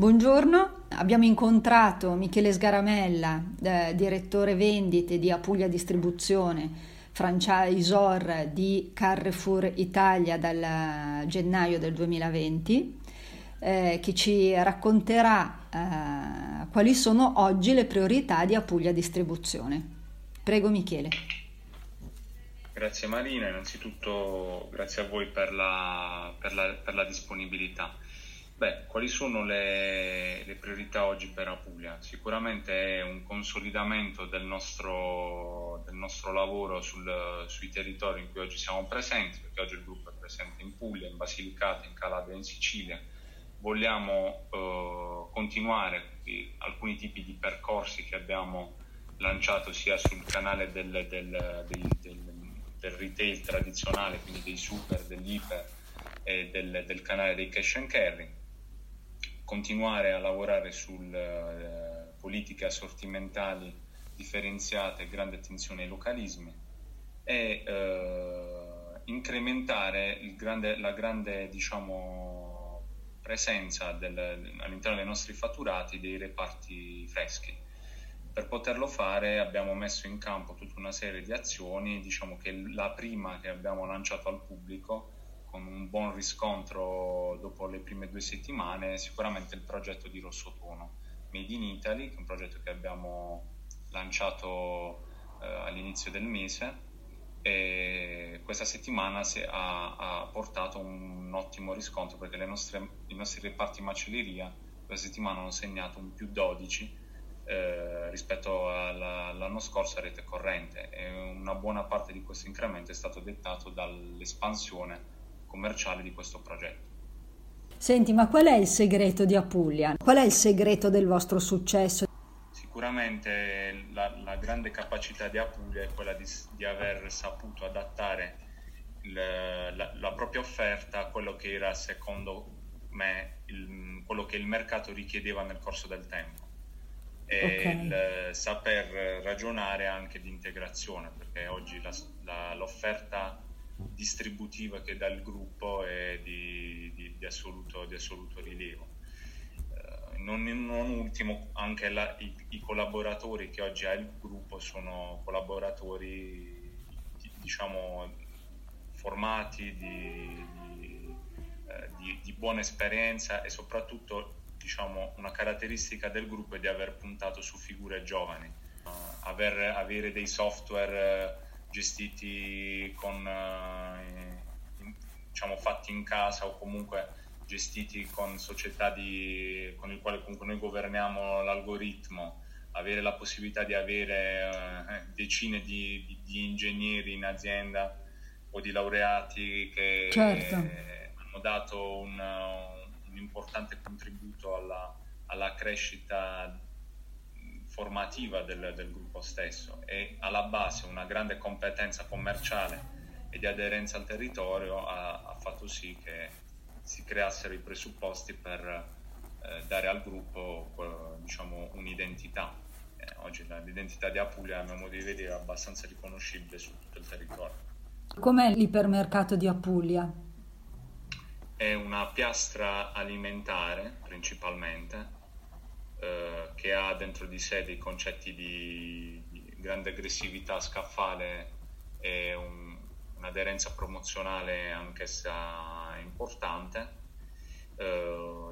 Buongiorno, abbiamo incontrato Michele Sgaramella, direttore vendite di Apulia Distribuzione, franchisor di Carrefour Italia dal gennaio del 2020, che ci racconterà quali sono oggi le priorità di Apulia Distribuzione. Prego Michele. Grazie Marina, innanzitutto grazie a voi per la disponibilità. Quali sono le priorità oggi per Apulia? Sicuramente è un consolidamento del nostro lavoro sui territori in cui oggi siamo presenti, perché oggi il gruppo è presente in Puglia, in Basilicata, in Calabria, in Sicilia. Vogliamo continuare alcuni tipi di percorsi che abbiamo lanciato sia sul canale del retail tradizionale, quindi dei super, dell'iper e del canale dei cash and carry. Continuare a lavorare sulle politiche assortimentali differenziate, grande attenzione ai localismi e incrementare la grande presenza all'interno dei nostri fatturati dei reparti freschi. Per poterlo fare abbiamo messo in campo tutta una serie di azioni, che la prima che abbiamo lanciato al pubblico con un buon riscontro dopo le prime 2 settimane, sicuramente il progetto di Rosso Tono Made in Italy, che è un progetto che abbiamo lanciato all'inizio del mese, e questa settimana ha portato un ottimo riscontro, perché i nostri reparti macelleria questa settimana hanno segnato un +12 rispetto all'anno scorso a rete corrente, e una buona parte di questo incremento è stato dettato dall'espansione commerciale di questo progetto. Senti, ma qual è il segreto di Apulia? Qual è il segreto del vostro successo? Sicuramente la grande capacità di Apulia è quella di aver saputo adattare la propria offerta a quello che era, secondo me, quello che il mercato richiedeva nel corso del tempo. E saper ragionare anche di integrazione, perché oggi l'offerta distributiva che dà il gruppo è di assoluto rilievo. Non ultimo, anche i collaboratori che oggi ha il gruppo sono collaboratori formati di buona esperienza, e soprattutto una caratteristica del gruppo è di aver puntato su figure giovani, avere dei software gestiti fatti in casa, o comunque gestiti con società con il quale comunque noi governiamo l'algoritmo, avere la possibilità di avere decine di ingegneri in azienda o di laureati che certo. Hanno dato un importante contributo alla crescita formativa del gruppo stesso, e alla base una grande competenza commerciale e di aderenza al territorio ha fatto sì che si creassero i presupposti per dare al gruppo un'identità. Oggi l'identità di Apulia, a mio modo di vedere, è abbastanza riconoscibile su tutto il territorio. Com'è l'ipermercato di Apulia? È una piastra alimentare principalmente, che ha dentro di sé dei concetti di grande aggressività scaffale e un'aderenza promozionale anch'essa importante,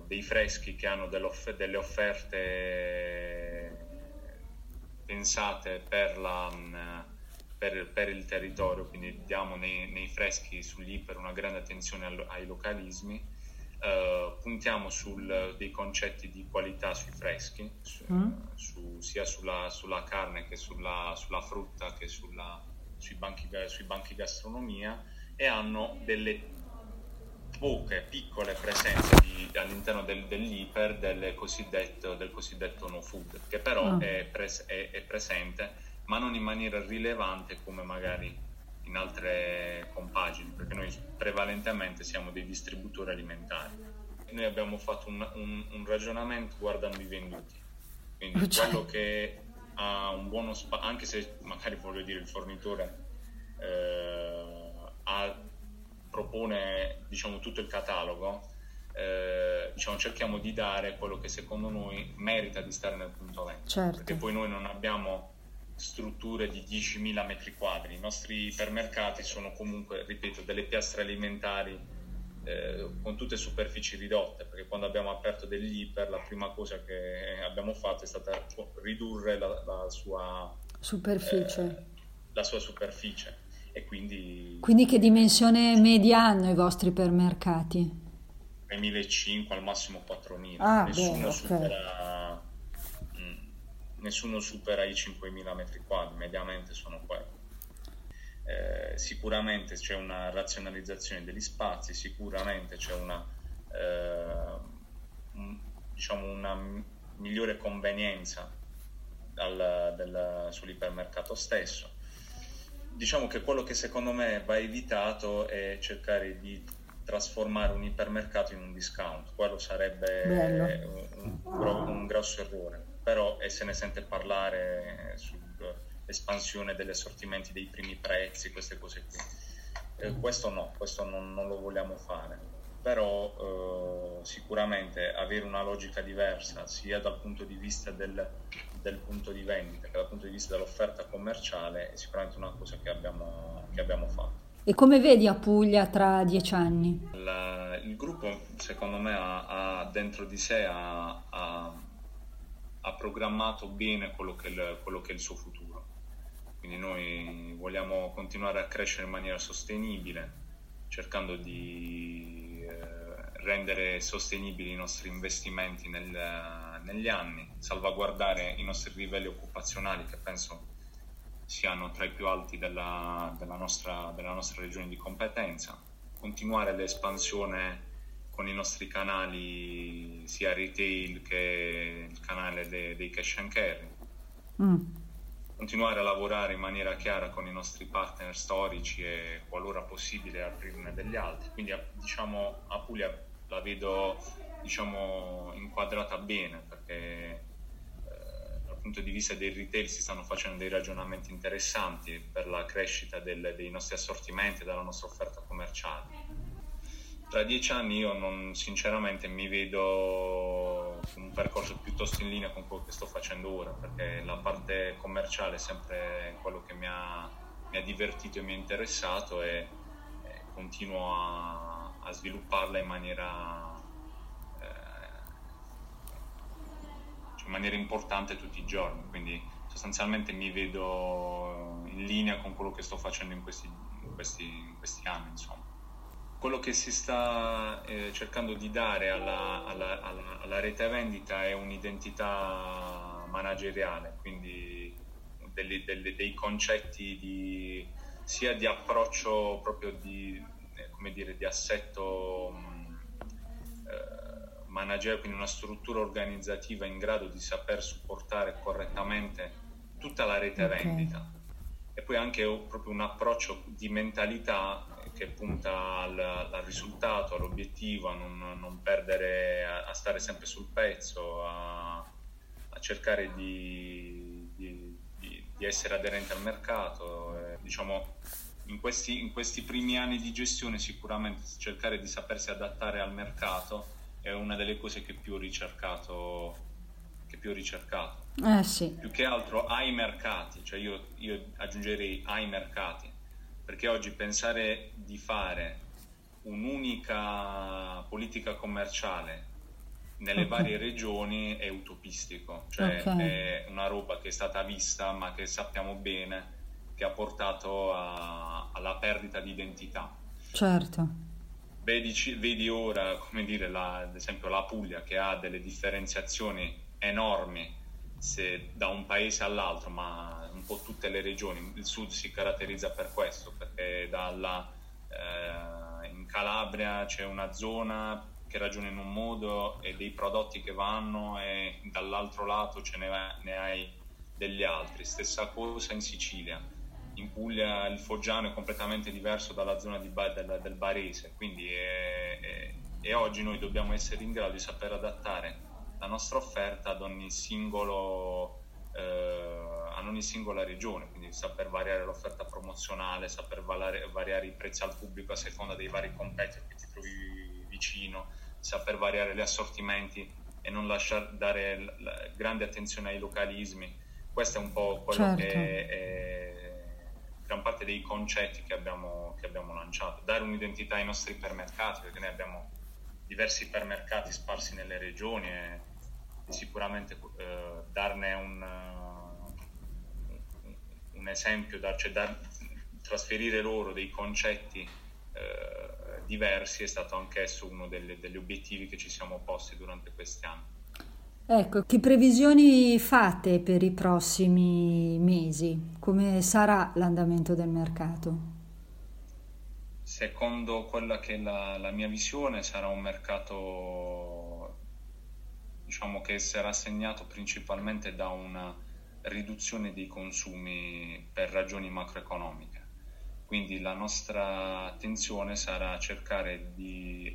dei freschi che hanno delle offerte pensate per il territorio, quindi diamo nei freschi sugli iper una grande attenzione ai localismi. Puntiamo dei concetti di qualità sui freschi, sia sulla carne che sulla frutta che sui banchi gastronomia, e hanno delle poche piccole presenze all'interno dell'iper del cosiddetto no food, che però è presente, ma non in maniera rilevante come magari in altre compagini, perché noi prevalentemente siamo dei distributori alimentari. Noi abbiamo fatto un ragionamento guardando i venduti, quindi quello che ha un buono anche se magari il fornitore propone tutto il catalogo, cerchiamo di dare quello che secondo noi merita di stare nel punto vendita. Certo. Perché poi noi non abbiamo strutture di 10.000 metri quadri, i nostri ipermercati sono comunque, ripeto, delle piastre alimentari con tutte superfici ridotte, perché quando abbiamo aperto degli iper la prima cosa che abbiamo fatto è stata ridurre la sua superficie. E quindi che dimensione media hanno i vostri ipermercati? 3.500 al massimo 4.000, nessuno supera i 5.000 metri quadri, mediamente sono quelli. Sicuramente c'è una razionalizzazione degli spazi, sicuramente c'è una migliore convenienza sull'ipermercato stesso. Diciamo che quello che secondo me va evitato è cercare di trasformare un ipermercato in un discount, quello sarebbe un grosso errore, però se ne sente parlare sull'espansione degli assortimenti dei primi prezzi, queste cose qui. Questo non lo vogliamo fare, però sicuramente avere una logica diversa sia dal punto di vista del punto di vendita che dal punto di vista dell'offerta commerciale è sicuramente una cosa che abbiamo fatto. E come vedi Apulia tra 10 anni? Il gruppo secondo me ha dentro di sé ha programmato bene quello che è il suo futuro, quindi noi vogliamo continuare a crescere in maniera sostenibile, cercando di rendere sostenibili i nostri investimenti negli anni, salvaguardare i nostri livelli occupazionali che penso siano tra i più alti della nostra regione di competenza, continuare l'espansione con i nostri canali sia retail che il canale dei cash and carry, continuare a lavorare in maniera chiara con i nostri partner storici e qualora possibile aprirne degli altri. Quindi diciamo Apulia la vedo inquadrata bene, perché punto di vista dei retail si stanno facendo dei ragionamenti interessanti per la crescita dei nostri assortimenti e della nostra offerta commerciale. Tra 10 anni io sinceramente mi vedo un percorso piuttosto in linea con quello che sto facendo ora, perché la parte commerciale è sempre quello che mi ha divertito e mi ha interessato e continuo a svilupparla in maniera importante tutti i giorni, quindi sostanzialmente mi vedo in linea con quello che sto facendo in questi anni, insomma. Quello che si sta cercando di dare alla rete vendita è un'identità manageriale, quindi dei concetti sia di approccio proprio di assetto manager, quindi una struttura organizzativa in grado di saper supportare correttamente tutta la rete vendita, e poi anche proprio un approccio di mentalità che punta al risultato, all'obiettivo, a non perdere, a stare sempre sul pezzo, a cercare di essere aderente al mercato. In questi primi anni di gestione sicuramente cercare di sapersi adattare al mercato è una delle cose che più ho ricercato. Sì. Più che altro ai mercati, cioè io aggiungerei ai mercati, perché oggi pensare di fare un'unica politica commerciale nelle varie regioni è utopistico, cioè è una roba che è stata vista ma che sappiamo bene che ha portato alla perdita di identità. Certo. Vedi ora, ad esempio la Puglia, che ha delle differenziazioni enormi da un paese all'altro, ma un po' tutte le regioni. Il sud si caratterizza per questo, perché in Calabria c'è una zona che ragiona in un modo e dei prodotti che vanno, e dall'altro lato ne hai degli altri. Stessa cosa in Sicilia. In Puglia il foggiano è completamente diverso dalla zona del barese, quindi e oggi noi dobbiamo essere in grado di saper adattare la nostra offerta ad ogni singola regione, quindi saper variare l'offerta promozionale, saper variare i prezzi al pubblico a seconda dei vari competitor che ti trovi vicino, saper variare gli assortimenti e non lasciare, dare grande attenzione ai localismi. Questo è un po' quello che è gran parte dei concetti che abbiamo lanciato. Dare un'identità ai nostri ipermercati, perché noi abbiamo diversi ipermercati sparsi nelle regioni e sicuramente darne un esempio, trasferire loro dei concetti diversi è stato anch'esso uno degli obiettivi che ci siamo posti durante questi anni. Ecco, che previsioni fate per i prossimi mesi? Come sarà l'andamento del mercato? Secondo quella che è la mia visione, sarà un mercato, diciamo, che sarà segnato principalmente da una riduzione dei consumi per ragioni macroeconomiche. Quindi la nostra attenzione sarà cercare di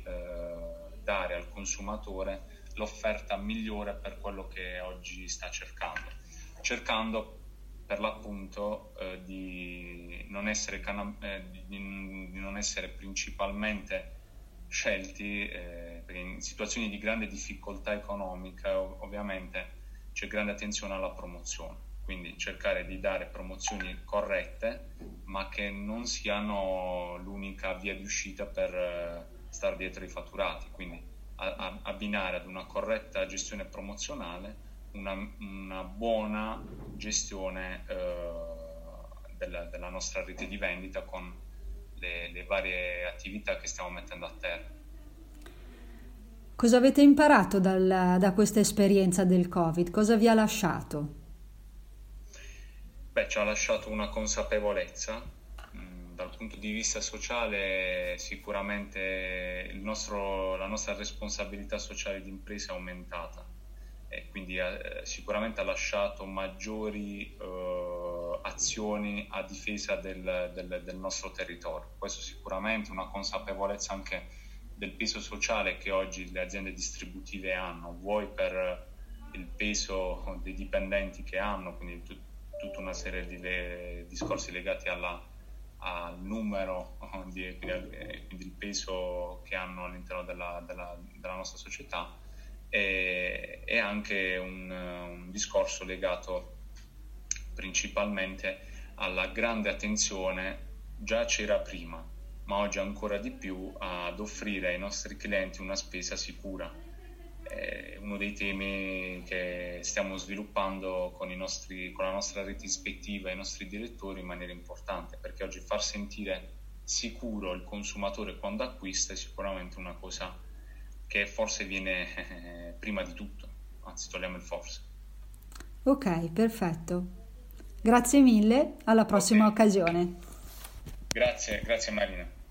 dare al consumatore l'offerta migliore per quello che oggi sta cercando per l'appunto di non essere principalmente scelti, perché in situazioni di grande difficoltà economica ovviamente c'è grande attenzione alla promozione, quindi cercare di dare promozioni corrette ma che non siano l'unica via di uscita per star dietro i fatturati, quindi abbinare ad una corretta gestione promozionale una buona gestione della nostra rete di vendita con le varie attività che stiamo mettendo a terra. Cosa avete imparato da questa esperienza del Covid? Cosa vi ha lasciato? Beh, ci ha lasciato una consapevolezza. Dal punto di vista sociale sicuramente la nostra responsabilità sociale di impresa è aumentata e quindi sicuramente ha lasciato maggiori azioni a difesa del nostro territorio. Questo sicuramente, una consapevolezza anche del peso sociale che oggi le aziende distributive hanno, vuoi per il peso dei dipendenti che hanno, quindi tutta una serie di discorsi legati al numero, quindi il peso che hanno all'interno della nostra società, e anche un discorso legato principalmente alla grande attenzione, già c'era prima ma oggi ancora di più, ad offrire ai nostri clienti una spesa sicura. È uno dei temi che stiamo sviluppando con la nostra rete ispettiva e i nostri direttori in maniera importante, perché oggi far sentire sicuro il consumatore quando acquista è sicuramente una cosa che forse viene prima di tutto, anzi togliamo il forse. Ok, perfetto, grazie mille, alla prossima occasione. Grazie Marina.